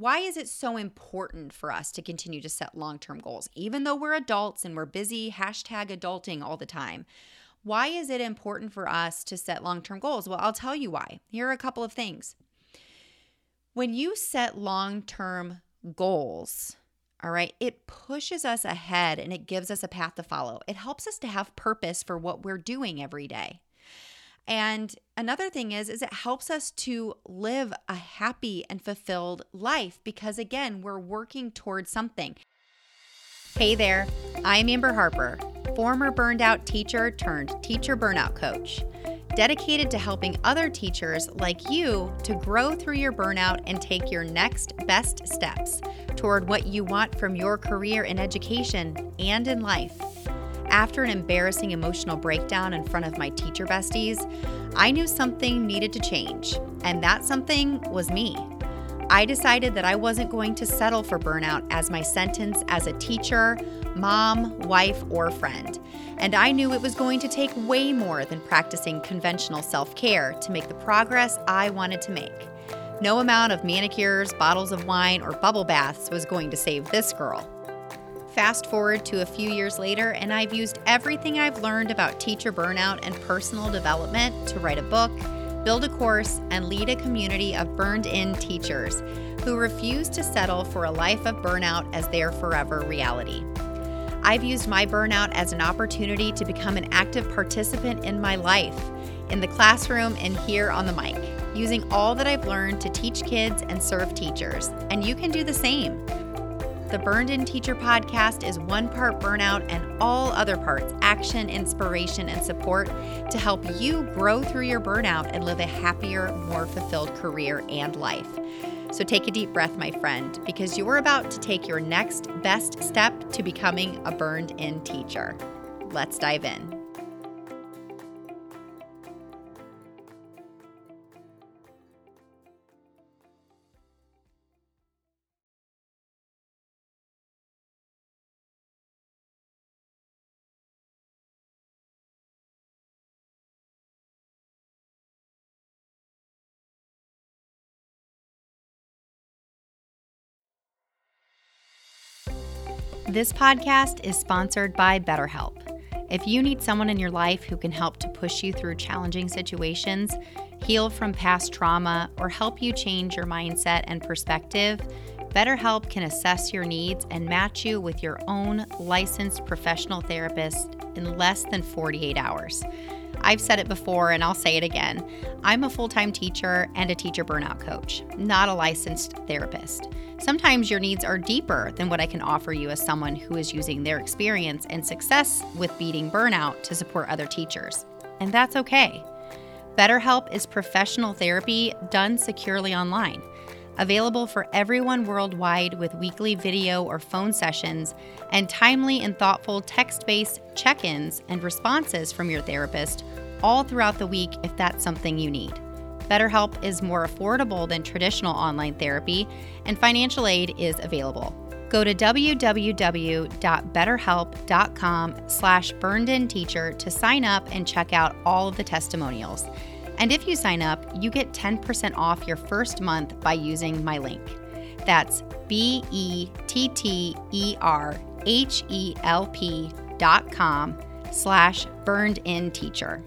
Why is it so important for us to continue to set long-term goals? Even though we're adults and we're busy #adulting all the time, why is it important for us to set long-term goals? Well, I'll tell you why. Here are a couple of things. When you set long-term goals, all right, it pushes us ahead and it gives us a path to follow. It helps us to have purpose for what we're doing every day. And another thing is it helps us to live a happy and fulfilled life because, again, we're working towards something. Hey there, I'm Amber Harper, former burned out teacher turned teacher burnout coach, dedicated to helping other teachers like you to grow through your burnout and take your next best steps toward what you want from your career in education and in life. After an embarrassing emotional breakdown in front of my teacher besties, I knew something needed to change, and that something was me. I decided that I wasn't going to settle for burnout as my sentence as a teacher, mom, wife, or friend, and I knew it was going to take way more than practicing conventional self-care to make the progress I wanted to make. No amount of manicures, bottles of wine, or bubble baths was going to save this girl. Fast forward to a few years later, and I've used everything I've learned about teacher burnout and personal development to write a book, build a course, and lead a community of burned-in teachers who refuse to settle for a life of burnout as their forever reality. I've used my burnout as an opportunity to become an active participant in my life, in the classroom and here on the mic, using all that I've learned to teach kids and serve teachers. And you can do the same. The Burned In Teacher podcast is one part burnout and all other parts action, inspiration, and support to help you grow through your burnout and live a happier, more fulfilled career and life. So take a deep breath, my friend, because you're about to take your next best step to becoming a Burned In Teacher. Let's dive in. This podcast is sponsored by BetterHelp. If you need someone in your life who can help to push you through challenging situations, heal from past trauma, or help you change your mindset and perspective, BetterHelp can assess your needs and match you with your own licensed professional therapist in less than 48 hours. I've said it before and I'll say it again. I'm a full-time teacher and a teacher burnout coach, not a licensed therapist. Sometimes your needs are deeper than what I can offer you as someone who is using their experience and success with beating burnout to support other teachers. And that's okay. BetterHelp is professional therapy done securely online, available for everyone worldwide with weekly video or phone sessions and timely and thoughtful text-based check-ins and responses from your therapist all throughout the week if that's something you need. BetterHelp is more affordable than traditional online therapy, and financial aid is available. Go to www.betterhelp.com/burnedinteacher to sign up and check out all of the testimonials. And if you sign up, you get 10% off your first month by using my link. That's BETTERHELP.com/burnedinteacher.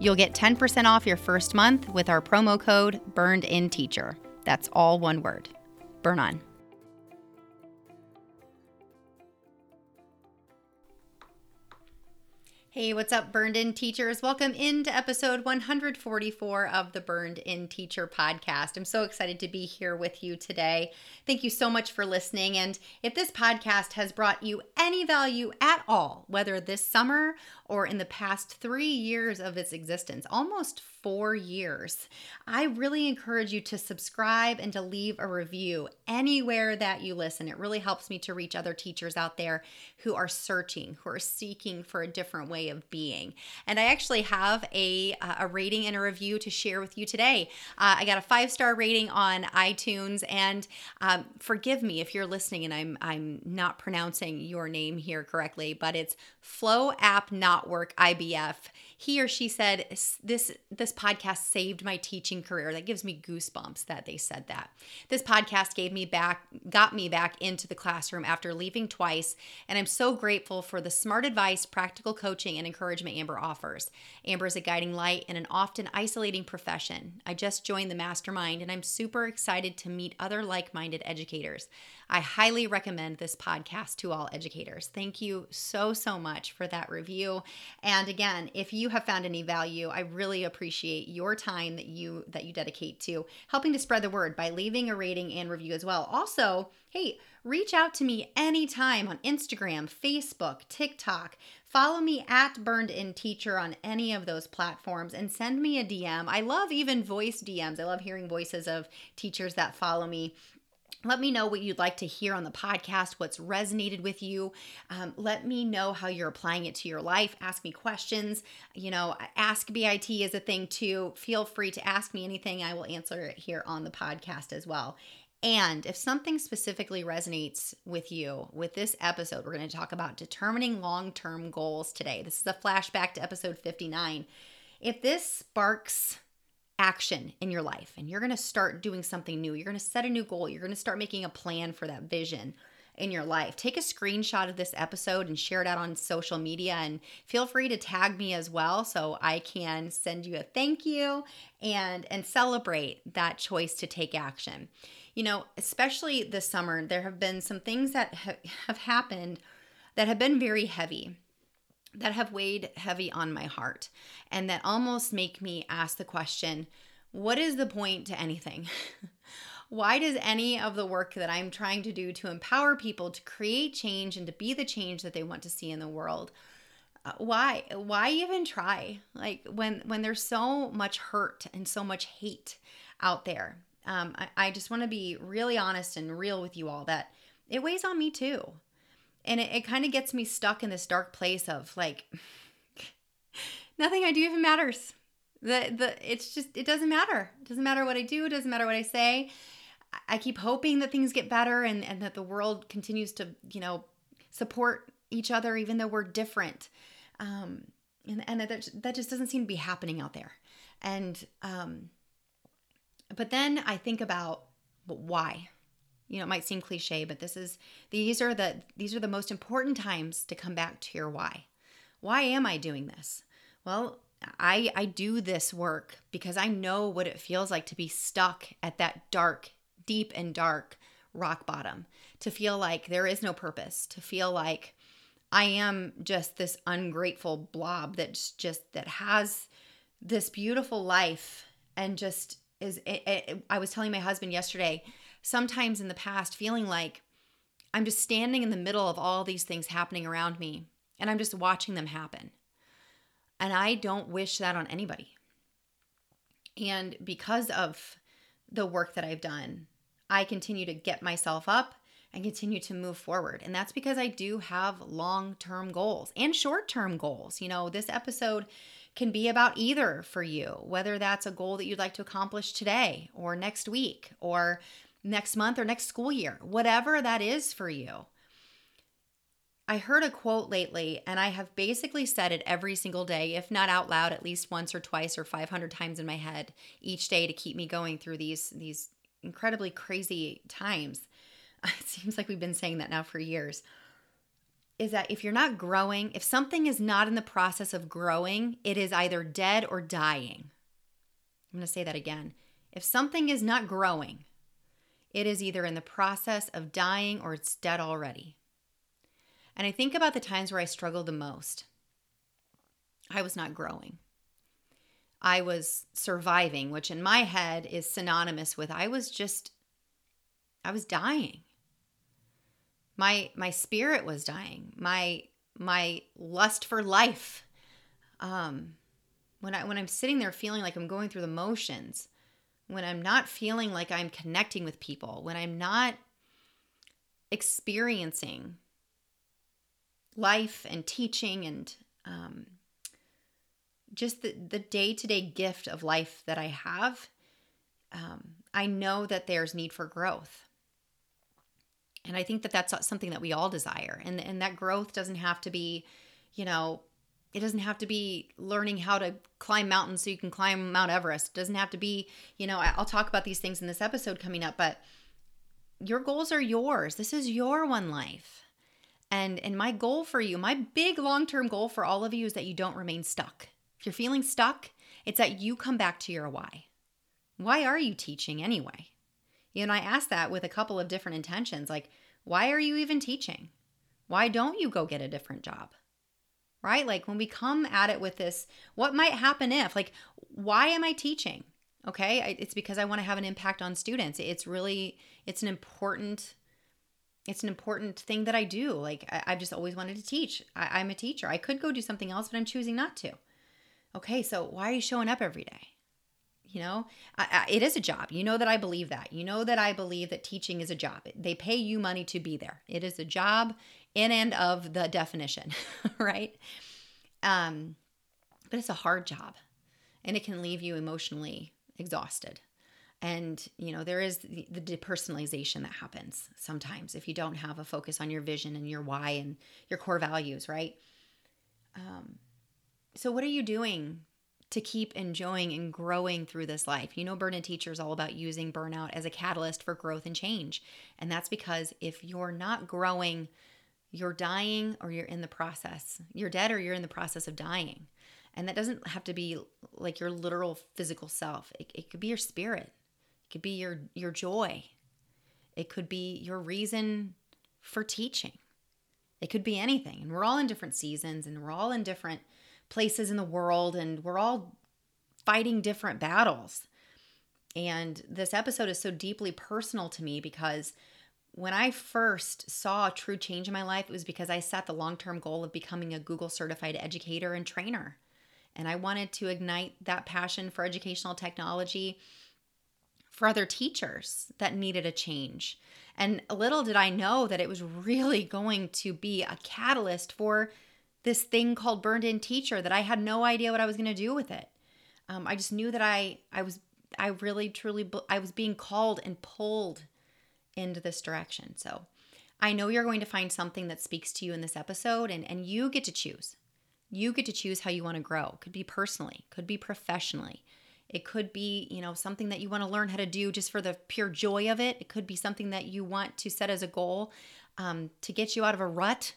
You'll get 10% off your first month with our promo code burnedinteacher. That's all one word. Burn on. Hey, what's up, Burned In Teachers? Welcome into episode 144 of the Burned In Teacher podcast. I'm so excited to be here with you today. Thank you so much for listening. And if this podcast has brought you any value at all, whether this summer or in the past 3 years of its existence, almost 4 years, I really encourage you to subscribe and to leave a review anywhere that you listen. It really helps me to reach other teachers out there who are searching, who are seeking for a different way of being. And I actually have a rating and a review to share with you today. I got a 5-star rating on iTunes, and forgive me if you're listening and I'm not pronouncing your name here correctly, but it's Flo App Not not work IBF. He or she said, this podcast saved my teaching career. That gives me goosebumps that they said that. This podcast got me back into the classroom after leaving twice, and I'm so grateful for the smart advice, practical coaching, and encouragement Amber offers. Amber is a guiding light in an often isolating profession. I just joined the mastermind, and I'm super excited to meet other like-minded educators. I highly recommend this podcast to all educators. Thank you so much for that review. And again, if you have found any value, I really appreciate your time that you dedicate to helping to spread the word by leaving a rating and review as well. Also, hey, reach out to me anytime on Instagram, Facebook, TikTok. Follow me at Burned In Teacher on any of those platforms and send me a DM. I love even voice DMs. I love hearing voices of teachers that follow me. Let me know what you'd like to hear on the podcast, what's resonated with you. Let me know how you're applying it to your life. Ask me questions. You know, Ask BIT is a thing too. Feel free to ask me anything. I will answer it here on the podcast as well. And if something specifically resonates with you with this episode, we're going to talk about determining long-term goals today. This is a flashback to episode 59. If this sparks action in your life and you're going to start doing something new, you're going to set a new goal, you're going to start making a plan for that vision in your life, take a screenshot of this episode and share it out on social media, and feel free to tag me as well so I can send you a thank you and celebrate that choice to take action. You know, especially this summer, there have been some things that have happened that have been very heavy, that have weighed heavy on my heart, and that almost make me ask the question, what is the point to anything? Why does any of the work that I'm trying to do to empower people to create change and to be the change that they want to see in the world? Why even try? Like when there's so much hurt and so much hate out there. I just want to be really honest and real with you all that it weighs on me too. And it kind of gets me stuck in this dark place of like, nothing I do even matters. It's just, it doesn't matter. It doesn't matter what I do. It doesn't matter what I say. I keep hoping that things get better and that the world continues to, you know, support each other even though we're different. And that just doesn't seem to be happening out there. And, but then I think about, but why? You know, it might seem cliche, but these are the most important times to come back to your why. Why am I doing this? Well, I do this work because I know what it feels like to be stuck at that dark, deep and dark rock bottom, to feel like there is no purpose, to feel like I am just this ungrateful blob that has this beautiful life and just is. I was telling my husband yesterday, sometimes in the past, feeling like I'm just standing in the middle of all these things happening around me, and I'm just watching them happen. And I don't wish that on anybody. And because of the work that I've done, I continue to get myself up and continue to move forward. And that's because I do have long-term goals and short-term goals. You know, this episode can be about either for you, whether that's a goal that you'd like to accomplish today or next week or next month or next school year, whatever that is for you. I heard a quote lately, and I have basically said it every single day, if not out loud, at least once or twice or 500 times in my head each day to keep me going through these incredibly crazy times. It seems like we've been saying that now for years, is that if you're not growing, if something is not in the process of growing, it is either dead or dying. I'm going to say that again. If something is not growing, it is either in the process of dying or it's dead already. And I think about the times where I struggled the most. I was not growing. I was surviving, which in my head is synonymous with I was dying. My spirit was dying. My lust for life. When I'm sitting there feeling like I'm going through the motions, when I'm not feeling like I'm connecting with people, when I'm not experiencing life and teaching and just the day-to-day gift of life that I have, I know that there's need for growth. And I think that that's something that we all desire. And that growth doesn't have to be, you know, It doesn't have to be learning how to climb mountains so you can climb Mount Everest. It doesn't have to be, you know, I'll talk about these things in this episode coming up, but your goals are yours. This is your one life. And my goal for you, my big long-term goal for all of you is that you don't remain stuck. If you're feeling stuck, it's that you come back to your why. Why are you teaching anyway? You know, I asked that with a couple of different intentions, like, why are you even teaching? Why don't you go get a different job? Right? Like when we come at it with this, what might happen if, like, why am I teaching? Okay. It's because I want to have an impact on students. It's an important thing that I do. Like I've just always wanted to teach. I'm a teacher. I could go do something else, but I'm choosing not to. Okay. So why are you showing up every day? You know, it is a job. You know that I believe that. You know that I believe that teaching is a job. They pay you money to be there. It is a job in and of the definition, right? But it's a hard job, and it can leave you emotionally exhausted. And, you know, there is the depersonalization that happens sometimes if you don't have a focus on your vision and your why and your core values, right? So what are you doing to keep enjoying and growing through this life? You know, Burned In Teacher is all about using burnout as a catalyst for growth and change. And that's because if you're not growing, you're dying, or you're in the process. You're dead or you're in the process of dying. And that doesn't have to be like your literal physical self. It could be your spirit. It could be your joy. It could be your reason for teaching. It could be anything. And we're all in different seasons, and we're all in different places in the world, and we're all fighting different battles. And this episode is so deeply personal to me because when I first saw true change in my life, it was because I set the long-term goal of becoming a Google certified educator and trainer. And I wanted to ignite that passion for educational technology for other teachers that needed a change. And little did I know that it was really going to be a catalyst for this thing called Burned In Teacher that I had no idea what I was going to do with it. I just knew that I was being called and pulled into this direction. So I know you're going to find something that speaks to you in this episode, and you get to choose. You get to choose how you want to grow. It could be personally, could be professionally. It could be, you know, something that you want to learn how to do just for the pure joy of it. It could be something that you want to set as a goal to get you out of a rut.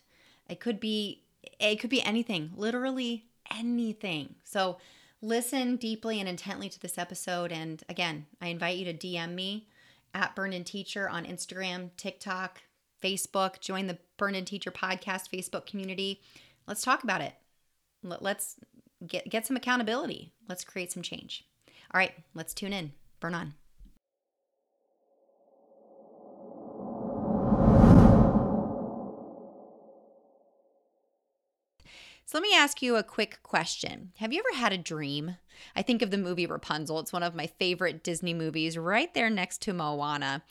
It could be anything, literally anything. So listen deeply and intently to this episode. And again, I invite you to DM me at Burned In Teacher on Instagram, TikTok, Facebook. Join the Burned In Teacher podcast Facebook community. Let's talk about it. Let's get some accountability. Let's create some change. All right, let's tune in. Burn on. So let me ask you a quick question. Have you ever had a dream? I think of the movie Rapunzel. It's one of my favorite Disney movies, right there next to Moana.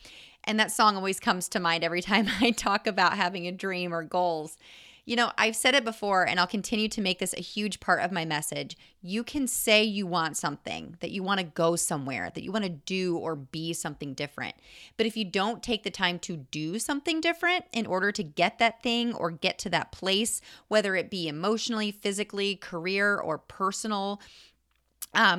And that song always comes to mind every time I talk about having a dream or goals. You know, I've said it before, and I'll continue to make this a huge part of my message. You can say you want something, that you want to go somewhere, that you want to do or be something different. But if you don't take the time to do something different in order to get that thing or get to that place, whether it be emotionally, physically, career, or personal,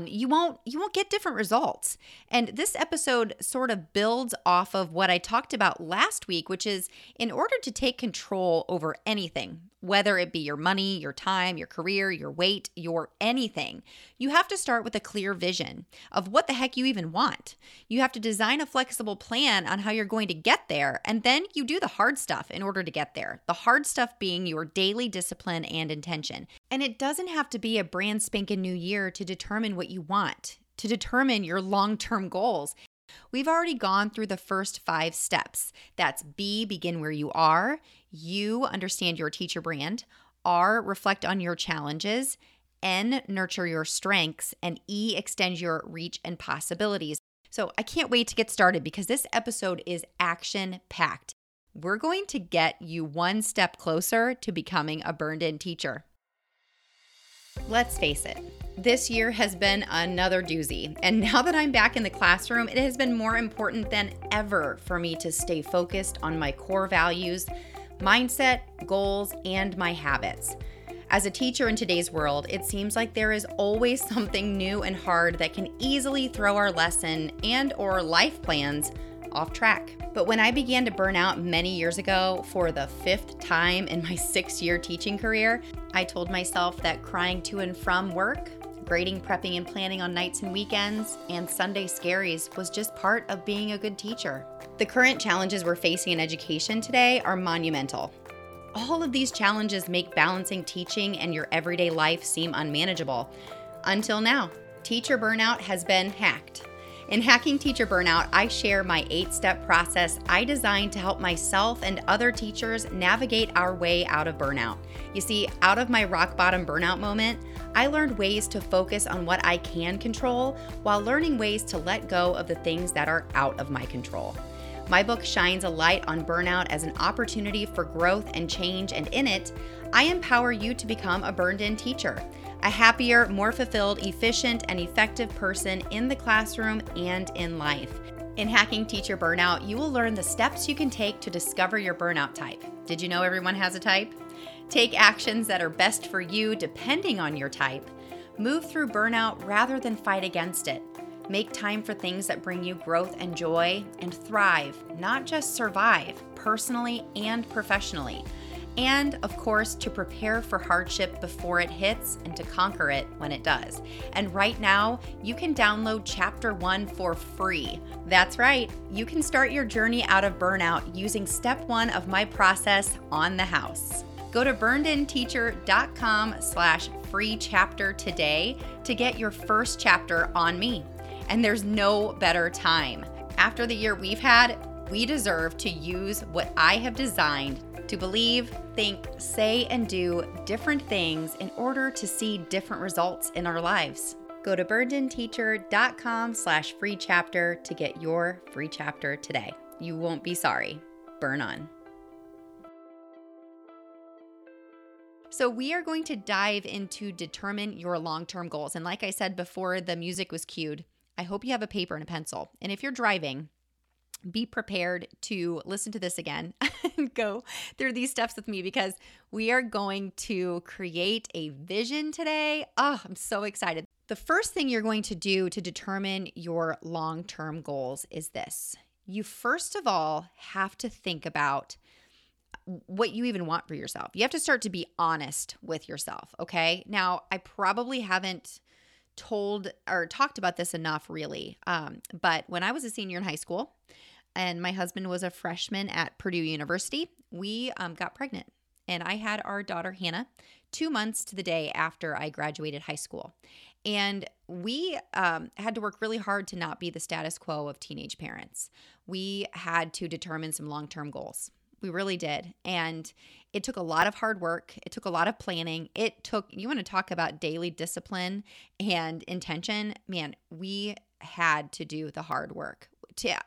you won't get different results. And this episode sort of builds off of what I talked about last week, which is in order to take control over anything, whether it be your money, your time, your career, your weight, your anything, you have to start with a clear vision of what the heck you even want. You have to design a flexible plan on how you're going to get there, and then you do the hard stuff in order to get there. The hard stuff being your daily discipline and intention. And it doesn't have to be a brand spanking new year to determine what you want, to determine your long-term goals. We've already gone through the first 5 steps. That's B, begin where you are. U, understand your teacher brand. R, reflect on your challenges. N, nurture your strengths. And E, extend your reach and possibilities. So I can't wait to get started because this episode is action-packed. We're going to get you one step closer to becoming a Burned In Teacher. Let's face it. This year has been another doozy, and now that I'm back in the classroom, it has been more important than ever for me to stay focused on my core values, mindset, goals, and my habits. As a teacher in today's world, it seems like there is always something new and hard that can easily throw our lesson and or life plans off track. But when I began to burn out many years ago for the 5th time in my 6-year teaching career, I told myself that crying to and from work, grading, prepping, and planning on nights and weekends, and Sunday scaries was just part of being a good teacher. The current challenges we're facing in education today are monumental. All of these challenges make balancing teaching and your everyday life seem unmanageable. Until now, teacher burnout has been hacked. In Hacking Teacher Burnout, I share my 8-step process I designed to help myself and other teachers navigate our way out of burnout. You see, out of my rock bottom burnout moment, I learned ways to focus on what I can control while learning ways to let go of the things that are out of my control. My book shines a light on burnout as an opportunity for growth and change, and in it, I empower you to become a burned-in teacher, a happier, more fulfilled, efficient, and effective person in the classroom and in life. In Hacking Teacher Burnout, you will learn the steps you can take to discover your burnout type. Did you know everyone has a type? Take actions that are best for you depending on your type. Move through burnout rather than fight against it. Make time for things that bring you growth and joy, and thrive, not just survive, personally and professionally. And, of course, to prepare for hardship before it hits and to conquer it when it does. And right now, you can download Chapter 1 for free. That's right, you can start your journey out of burnout using Step 1 of my process on the house. Go to burnedinteacher.com/free chapter today to get your first chapter on me. And there's no better time. After the year we've had, we deserve to use what I have designed to believe, think, say, and do different things in order to see different results in our lives. Go to burnedinteacher.com/free chapter to get your free chapter today. You won't be sorry. Burn on. So we are going to dive into determine your long-term goals. And like I said before the music was cued, I hope you have a paper and a pencil. And if you're driving, be prepared to listen to this again and go through these steps with me, because we are going to create a vision today. Oh, I'm so excited. The first thing you're going to do to determine your long-term goals is this. You first of all have to think about what you even want for yourself. You have to start to be honest with yourself, okay? Now, I probably haven't told or talked about this enough really, but when I was a senior in high school and my husband was a freshman at Purdue University, we got pregnant, and I had our daughter Hannah 2 months to the day after I graduated high school. And we had to work really hard to not be the status quo of teenage parents. We had to determine some long-term goals. We really did. And it took a lot of hard work. It took a lot of planning. It took, you want to talk about daily discipline and intention, man, we had to do the hard work.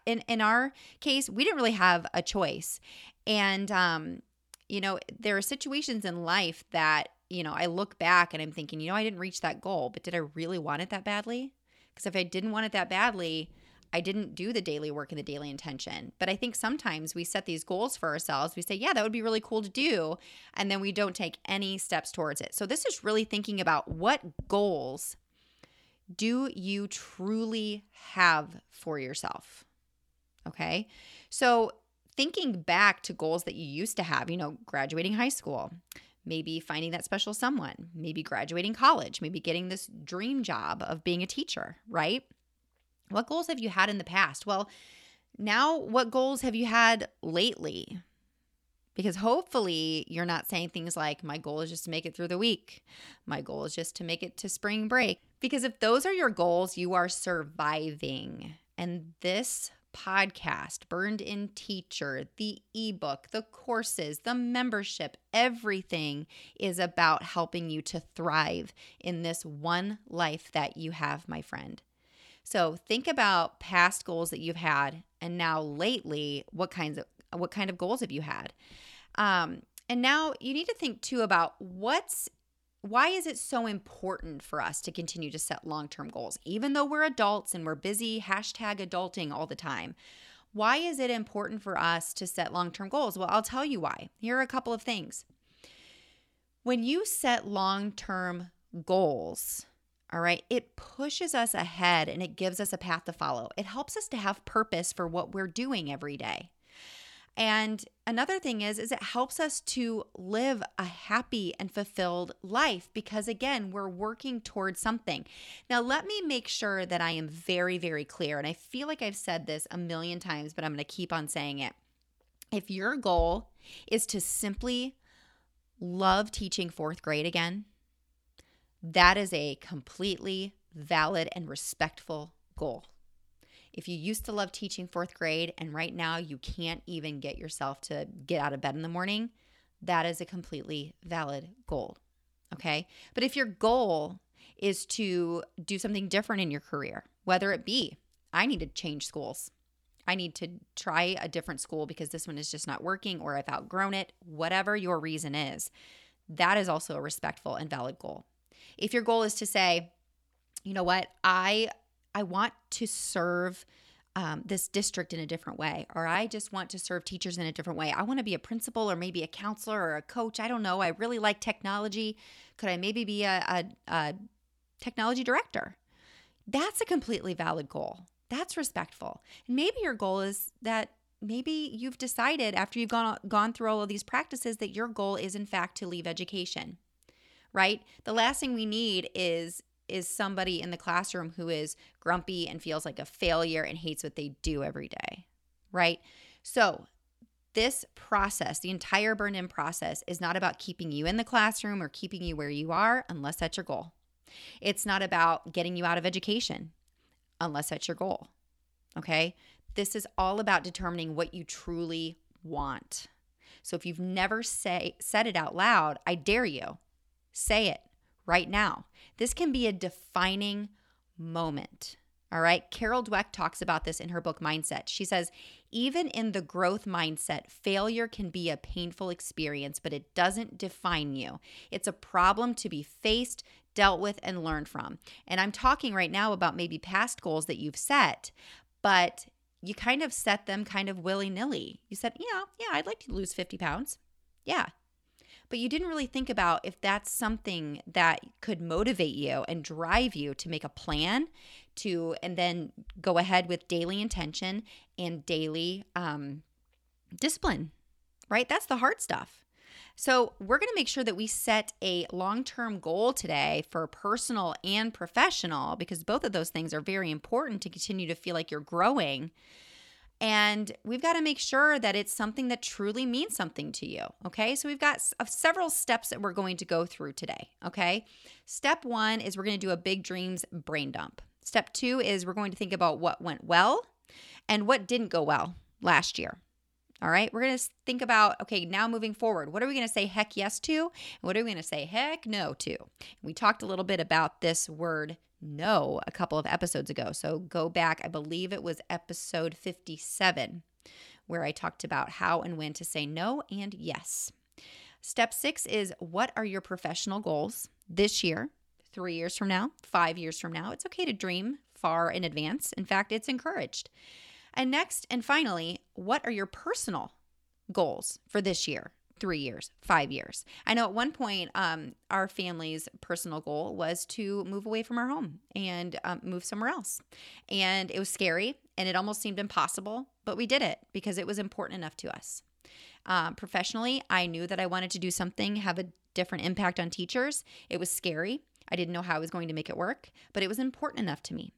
In our case, we didn't really have a choice. And, you know, there are situations in life that, you know, I look back and I'm thinking, you know, I didn't reach that goal, but did I really want it that badly? Because if I didn't want it that badly, I didn't do the daily work and the daily intention. But I think sometimes we set these goals for ourselves. We say, yeah, that would be really cool to do. And then we don't take any steps towards it. So this is really thinking about what goals do you truly have for yourself? Okay. So thinking back to goals that you used to have, you know, graduating high school, maybe finding that special someone, maybe graduating college, maybe getting this dream job of being a teacher, right? What goals have you had in the past? Well, now what goals have you had lately? Because hopefully you're not saying things like, my goal is just to make it through the week. My goal is just to make it to spring break. Because if those are your goals, you are surviving. And this podcast, Burned In Teacher, the ebook, the courses, the membership, everything is about helping you to thrive in this one life that you have, my friend. So think about past goals that you've had, and now lately, what kind of goals have you had? And now you need to think too about why is it so important for us to continue to set long-term goals, even though we're adults and we're busy #adulting all the time? Why is it important for us to set long-term goals? Well, I'll tell you why. Here are a couple of things. When you set long-term goals, all right, it pushes us ahead and it gives us a path to follow. It helps us to have purpose for what we're doing every day. And another thing is it helps us to live a happy and fulfilled life because, again, we're working towards something. Now, let me make sure that I am very, very clear. And I feel like I've said this a million times, but I'm going to keep on saying it. If your goal is to simply love teaching fourth grade again, that is a completely valid and respectful goal. If you used to love teaching fourth grade and right now you can't even get yourself to get out of bed in the morning, that is a completely valid goal, okay? But if your goal is to do something different in your career, whether it be, I need to change schools, I need to try a different school because this one is just not working or I've outgrown it, whatever your reason is, that is also a respectful and valid goal. If your goal is to say, you know what, I want to serve this district in a different way, or I just want to serve teachers in a different way. I want to be a principal or maybe a counselor or a coach. I don't know. I really like technology. Could I maybe be a technology director? That's a completely valid goal. That's respectful. And maybe your goal is that maybe you've decided after you've gone through all of these practices that your goal is in fact to leave education, right? The last thing we need is somebody in the classroom who is grumpy and feels like a failure and hates what they do every day, right? So this process, the entire burn-in process, is not about keeping you in the classroom or keeping you where you are unless that's your goal. It's not about getting you out of education unless that's your goal, okay? This is all about determining what you truly want. So if you've never said it out loud, I dare you, say it. Right now. This can be a defining moment, all right? Carol Dweck talks about this in her book, Mindset. She says, even in the growth mindset, failure can be a painful experience, but it doesn't define you. It's a problem to be faced, dealt with, and learned from. And I'm talking right now about maybe past goals that you've set, but you kind of set them kind of willy-nilly. You said, yeah, I'd like to lose 50 pounds. Yeah. But you didn't really think about if that's something that could motivate you and drive you to make a plan to, and then go ahead with daily intention and daily discipline, right? That's the hard stuff. So we're going to make sure that we set a long-term goal today for personal and professional, because both of those things are very important to continue to feel like you're growing. And we've got to make sure that it's something that truly means something to you, okay? So we've got several steps that we're going to go through today, okay? Step 1 is we're going to do a big dreams brain dump. Step 2 is we're going to think about what went well and what didn't go well last year, all right? We're going to think about, okay, now moving forward, what are we going to say heck yes to and what are we going to say heck no to? And we talked a little bit about this word no a couple of episodes ago. So go back, I believe it was episode 57, where I talked about how and when to say no and yes. Step 6 is what are your professional goals this year, 3 years from now, 5 years from now? It's okay to dream far in advance. In fact, it's encouraged. And next and finally, what are your personal goals for this year? 3 years, 5 years. I know at one point our family's personal goal was to move away from our home and move somewhere else. And it was scary and it almost seemed impossible, but we did it because it was important enough to us. Professionally, I knew that I wanted to do something, have a different impact on teachers. It was scary. I didn't know how I was going to make it work, but it was important enough to me.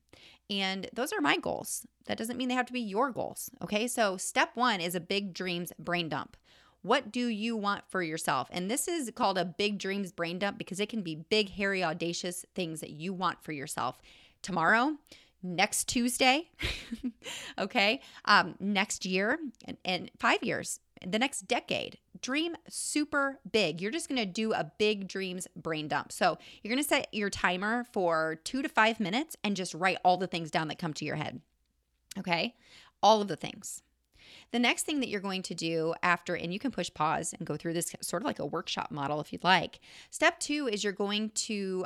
And those are my goals. That doesn't mean they have to be your goals, okay? So step 1 is a big dreams brain dump. What do you want for yourself? And this is called a big dreams brain dump because it can be big, hairy, audacious things that you want for yourself tomorrow, next Tuesday, okay, next year, and 5 years, the next decade. Dream super big. You're just going to do a big dreams brain dump. So you're going to set your timer for 2 to 5 minutes and just write all the things down that come to your head, okay, all of the things. The next thing that you're going to do after, and you can push pause and go through this sort of like a workshop model if you'd like. Step 2 is you're going to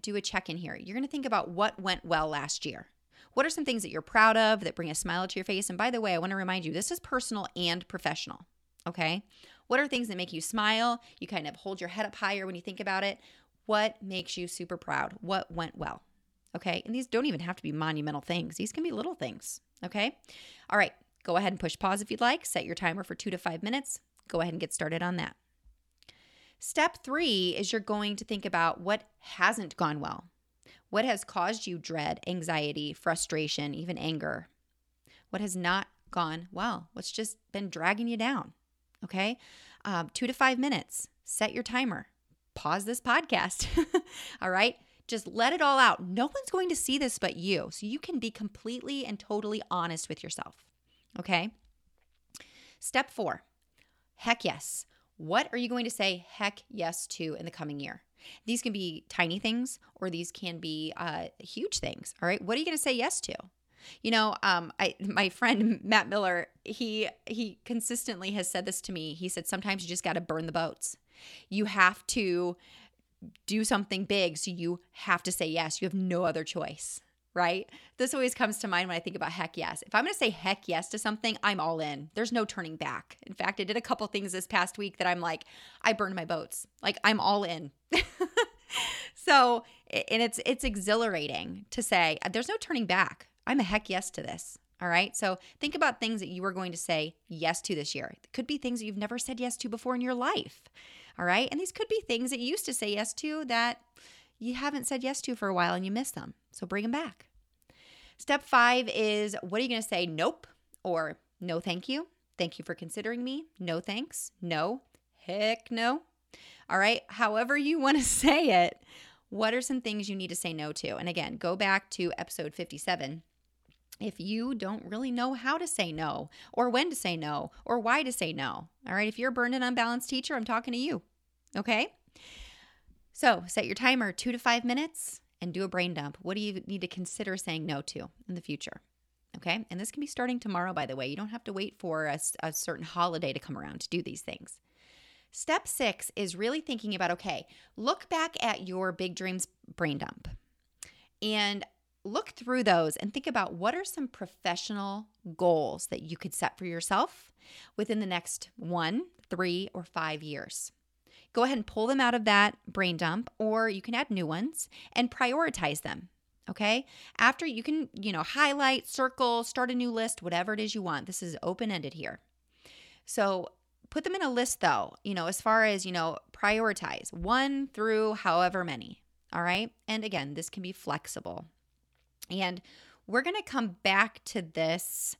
do a check-in here. You're going to think about what went well last year. What are some things that you're proud of that bring a smile to your face? And by the way, I want to remind you, this is personal and professional, okay? What are things that make you smile? You kind of hold your head up higher when you think about it. What makes you super proud? What went well? Okay, and these don't even have to be monumental things. These can be little things, okay? All right, go ahead and push pause if you'd like. Set your timer for 2 to 5 minutes. Go ahead and get started on that. Step 3 is you're going to think about what hasn't gone well. What has caused you dread, anxiety, frustration, even anger? What has not gone well? What's just been dragging you down, okay? 2 to 5 minutes. Set your timer. Pause this podcast, all right? Just let it all out. No one's going to see this but you, so you can be completely and totally honest with yourself, okay? Step 4, heck yes. What are you going to say heck yes to in the coming year? These can be tiny things or these can be huge things, all right? What are you going to say yes to? You know, my friend Matt Miller, he consistently has said this to me. He said, sometimes you just got to burn the boats. You have to do something big, so you have to say yes. You have no other choice, right? This always comes to mind when I think about heck yes. If I'm going to say heck yes to something, I'm all in. There's no turning back. In fact, I did a couple things this past week that I'm like, I burned my boats. Like, I'm all in. So, and it's exhilarating to say, there's no turning back. I'm a heck yes to this, all right? So think about things that you are going to say yes to this year. It could be things that you've never said yes to before in your life. All right. And these could be things that you used to say yes to that you haven't said yes to for a while and you miss them. So bring them back. Step 5 is, what are you going to say? Nope. Or no, thank you. Thank you for considering me. No, thanks. No. Heck no. All right. However you want to say it, what are some things you need to say no to? And again, go back to episode 57. If you don't really know how to say no or when to say no or why to say no, all right? If you're a burned and unbalanced teacher, I'm talking to you, okay? So set your timer 2 to 5 minutes and do a brain dump. What do you need to consider saying no to in the future, okay? And this can be starting tomorrow, by the way. You don't have to wait for a certain holiday to come around to do these things. Step 6 is really thinking about, okay, look back at your big dreams brain dump and look through those and think about what are some professional goals that you could set for yourself within the next 1, 3, or 5 years. Go ahead and pull them out of that brain dump, or you can add new ones and prioritize them, okay? After, you can, highlight, circle, start a new list, whatever it is you want. This is open-ended here. So put them in a list though, as far as, prioritize 1 through however many, all right? And again, this can be flexible. And we're going to come back to this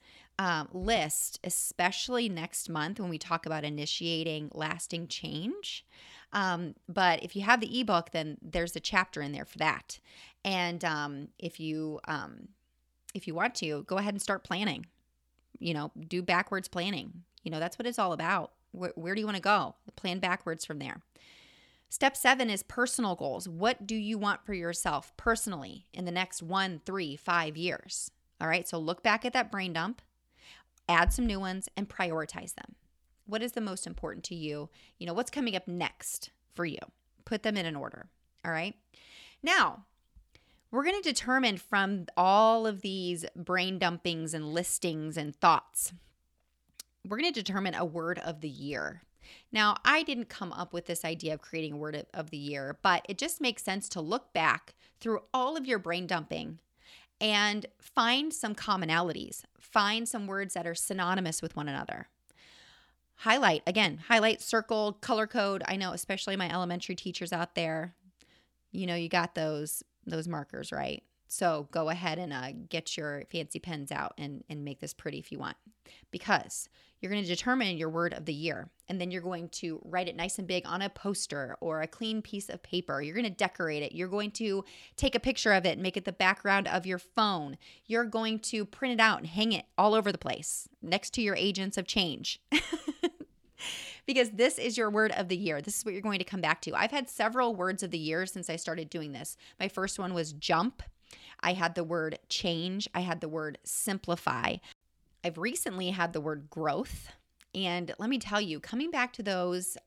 list, especially next month when we talk about initiating lasting change. But if you have the ebook, then there's a chapter in there for that. And if you want to, go ahead and start planning. Do backwards planning. That's what it's all about. Where do you want to go? Plan backwards from there. Step 7 is personal goals. What do you want for yourself personally in the next 1, 3, 5 years? All right, so look back at that brain dump, add some new ones, and prioritize them. What is the most important to you? What's coming up next for you? Put them in an order, all right? Now, we're going to determine from all of these brain dumpings and listings and thoughts, we're going to determine a word of the year. Now, I didn't come up with this idea of creating a word of the year, but it just makes sense to look back through all of your brain dumping and find some commonalities, find some words that are synonymous with one another. Highlight, circle, color code. I know, especially my elementary teachers out there, you got those markers, right? So go ahead and get your fancy pens out and make this pretty if you want, because you're going to determine your word of the year, and then you're going to write it nice and big on a poster or a clean piece of paper. You're going to decorate it. You're going to take a picture of it and make it the background of your phone. You're going to print it out and hang it all over the place next to your agents of change. Because this is your word of the year. This is what you're going to come back to. I've had several words of the year since I started doing this. My first one was jump. I had the word change. I had the word simplify. I've recently had the word growth. And let me tell you, coming back to those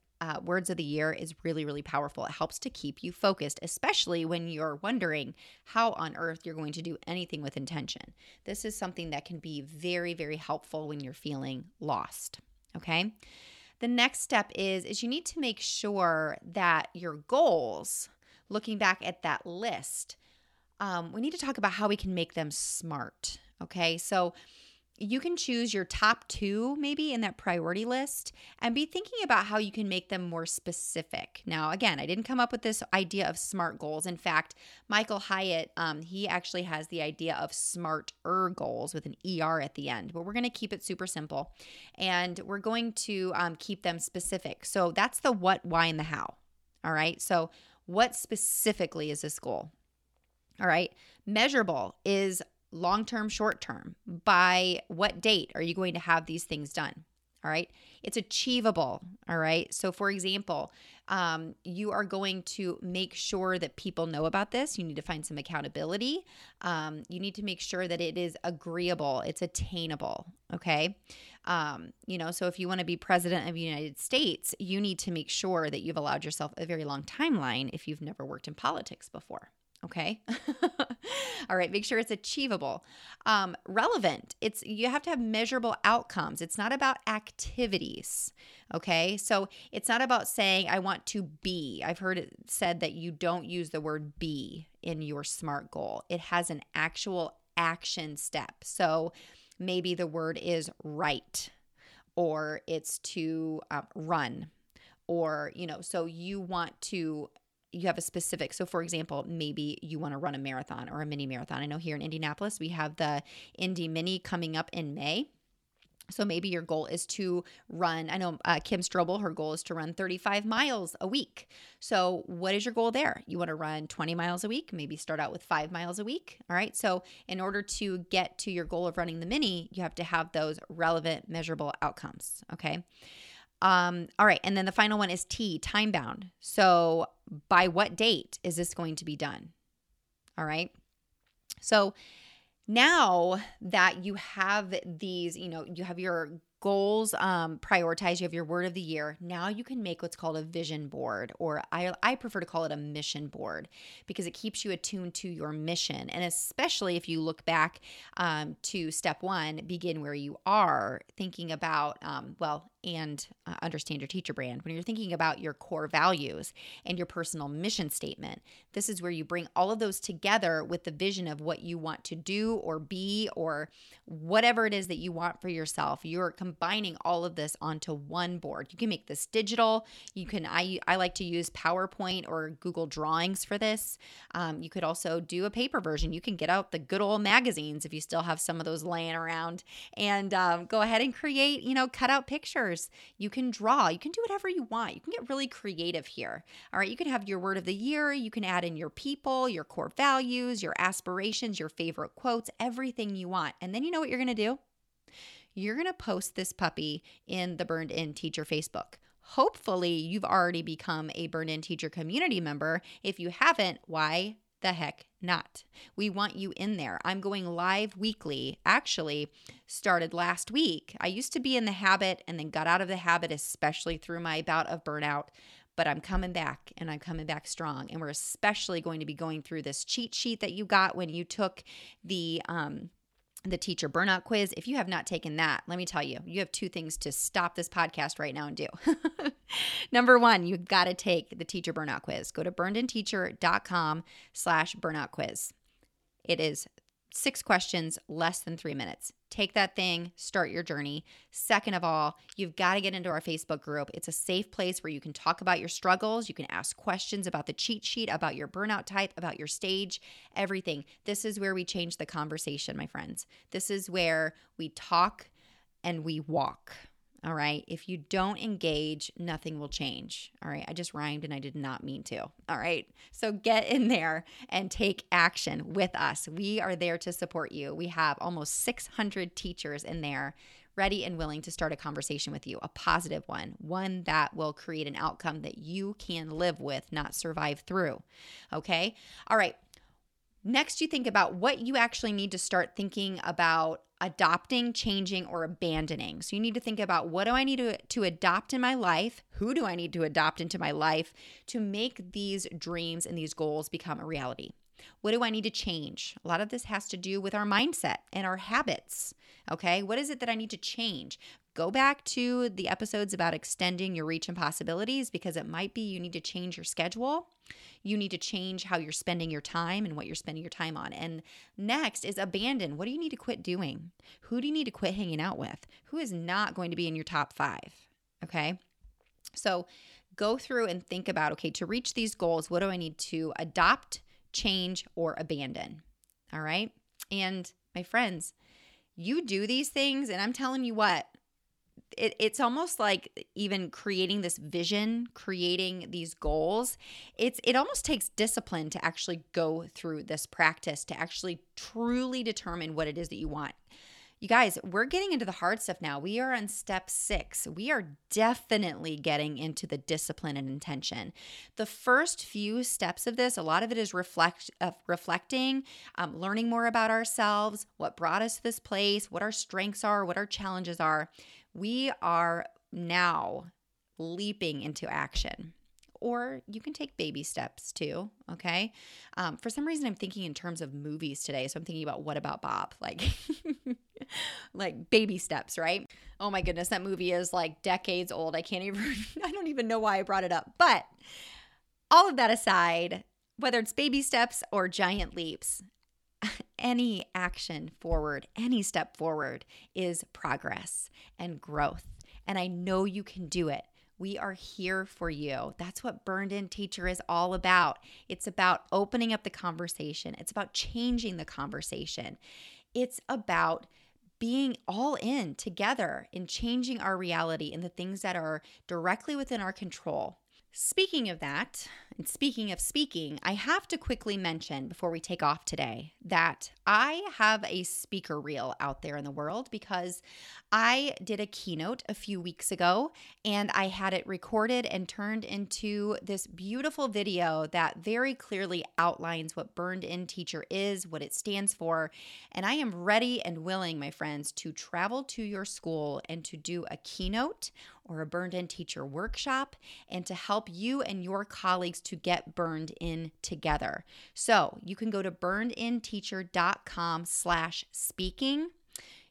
words of the year is really, really powerful. It helps to keep you focused, especially when you're wondering how on earth you're going to do anything with intention. This is something that can be very, very helpful when you're feeling lost, okay? The next step is you need to make sure that your goals, looking back at that list, we need to talk about how we can make them smart, okay? So you can choose your top two maybe in that priority list and be thinking about how you can make them more specific. Now, again, I didn't come up with this idea of SMART goals. In fact, Michael Hyatt, he actually has the idea of smarter goals with an ER at the end, but we're going to keep it super simple and we're going to keep them specific. So that's the what, why, and the how, all right? So what specifically is this goal? All right, measurable is long-term, short-term. By what date are you going to have these things done? All right, it's achievable. All right, so for example, you are going to make sure that people know about this. You need to find some accountability. You need to make sure that it is agreeable. It's attainable, okay? So if you want to be president of the United States, you need to make sure that you've allowed yourself a very long timeline if you've never worked in politics before. Okay. All right. Make sure it's achievable. Relevant. You have to have measurable outcomes. It's not about activities. Okay. So it's not about saying I want to be. I've heard it said that you don't use the word be in your SMART goal. It has an actual action step. So maybe the word is write, or it's to run, or, so you want to. You have a specific, so for example, maybe you want to run a marathon or a mini marathon. I know here in Indianapolis, we have the Indy Mini coming up in May. So maybe your goal is to run, I know Kim Strobel, her goal is to run 35 miles a week. So what is your goal there? You want to run 20 miles a week, maybe start out with 5 miles a week. All right. So in order to get to your goal of running the mini, you have to have those relevant, measurable outcomes. Okay. All right, and then the final one is T, time bound. So by what date is this going to be done? All right. So now that you have these, you have your goals prioritized, you have your word of the year, now you can make what's called a vision board, or I prefer to call it a mission board, because it keeps you attuned to your mission. And especially if you look back to step one, begin where you are, thinking about, understand your teacher brand. When you're thinking about your core values and your personal mission statement, this is where you bring all of those together with the vision of what you want to do or be or whatever it is that you want for yourself. You're combining all of this onto one board. You can make this digital. You can, I like to use PowerPoint or Google Drawings for this. You could also do a paper version. You can get out the good old magazines if you still have some of those laying around and go ahead and create, cut out pictures. You can draw. You can do whatever you want. You can get really creative here. All right. You can have your word of the year. You can add in your people, your core values, your aspirations, your favorite quotes, everything you want. And then you know what you're going to do? You're going to post this puppy in the Burned In Teacher Facebook. Hopefully, you've already become a Burned In Teacher community member. If you haven't, why the heck not? We want you in there. I'm going live weekly. Actually, started last week. I used to be in the habit and then got out of the habit, especially through my bout of burnout, but I'm coming back and I'm coming back strong. And we're especially going to be going through this cheat sheet that you got when you took the teacher burnout quiz. If you have not taken that, let me tell you, you have two things to stop this podcast right now and do. Number one, you've got to take the teacher burnout quiz. Go to burnedinteacher.com/burnout quiz. It is 6 questions, less than 3 minutes. Take that thing, start your journey. Second of all, you've got to get into our Facebook group. It's a safe place where you can talk about your struggles. You can ask questions about the cheat sheet, about your burnout type, about your stage, everything. This is where we change the conversation, my friends. This is where we talk and we walk. All right. If you don't engage, nothing will change. All right. I just rhymed and I did not mean to. All right. So get in there and take action with us. We are there to support you. We have almost 600 teachers in there ready and willing to start a conversation with you, a positive one, one that will create an outcome that you can live with, not survive through. Okay. All right. Next, you think about what you actually need to start thinking about adopting, changing, or abandoning. So you need to think about, what do I need to adopt in my life? Who do I need to adopt into my life to make these dreams and these goals become a reality? What do I need to change? A lot of this has to do with our mindset and our habits, okay? What is it that I need to change? go back to the episodes about extending your reach and possibilities, because it might be you need to change your schedule. You need to change how you're spending your time and what you're spending your time on. And next is abandon. What do you need to quit doing? Who do you need to quit hanging out with? Who is not going to be in your top 5? Okay. So go through and think about, okay, to reach these goals, what do I need to adopt, change, or abandon? All right. And my friends, you do these things, and I'm telling you what, it's almost like even creating this vision, creating these goals, it almost takes discipline to actually go through this practice, to actually truly determine what it is that you want. You guys, we're getting into the hard stuff now. We are on step 6. We are definitely getting into the discipline and intention. The first few steps of this, a lot of it is reflecting, learning more about ourselves, what brought us to this place, what our strengths are, what our challenges are. We are now leaping into action. Or you can take baby steps too, okay? For some reason, I'm thinking in terms of movies today. So I'm thinking about What About Bob? Like, like baby steps, right? Oh my goodness, that movie is like decades old. I don't even know why I brought it up. But all of that aside, whether it's baby steps or giant leaps, any action forward, any step forward is progress and growth. And I know you can do it. We are here for you. That's what Burned In Teacher is all about. It's about opening up the conversation. It's about changing the conversation. It's about being all in together and changing our reality and the things that are directly within our control. Speaking of that, and speaking of speaking, I have to quickly mention before we take off today that I have a speaker reel out there in the world, because I did a keynote a few weeks ago and I had it recorded and turned into this beautiful video that very clearly outlines what Burned In Teacher is, what it stands for, and I am ready and willing, my friends, to travel to your school and to do a keynote or a Burned In Teacher workshop, and to help you and your colleagues to get burned in together. So you can go to burnedinteacher.com/speaking.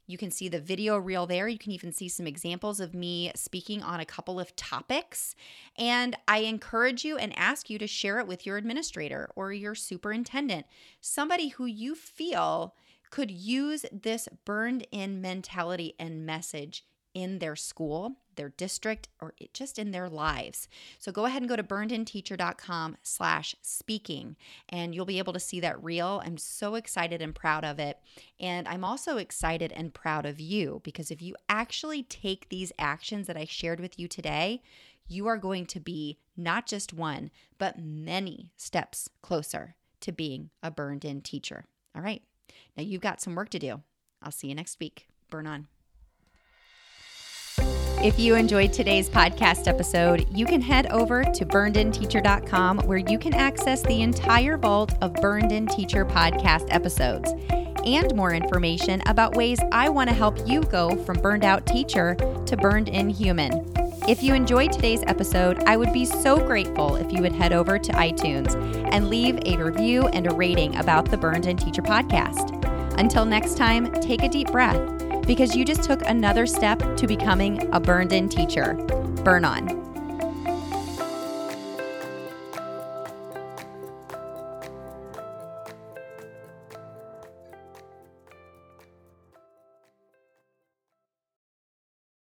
You can see the video reel there. You can even see some examples of me speaking on a couple of topics. And I encourage you and ask you to share it with your administrator or your superintendent, somebody who you feel could use this burned in mentality and message in their school, their district, or just in their lives. So go ahead and go to burnedinteacher.com/speaking, and you'll be able to see that reel. I'm so excited and proud of it. And I'm also excited and proud of you, because if you actually take these actions that I shared with you today, you are going to be not just one, but many steps closer to being a burned-in teacher. All right. Now you've got some work to do. I'll see you next week. Burn on. If you enjoyed today's podcast episode, you can head over to burnedinteacher.com, where you can access the entire vault of Burned In Teacher podcast episodes and more information about ways I want to help you go from burned out teacher to burned in human. If you enjoyed today's episode, I would be so grateful if you would head over to iTunes and leave a review and a rating about the Burned In Teacher podcast. Until next time, take a deep breath, because you just took another step to becoming a burned-in teacher. Burn on.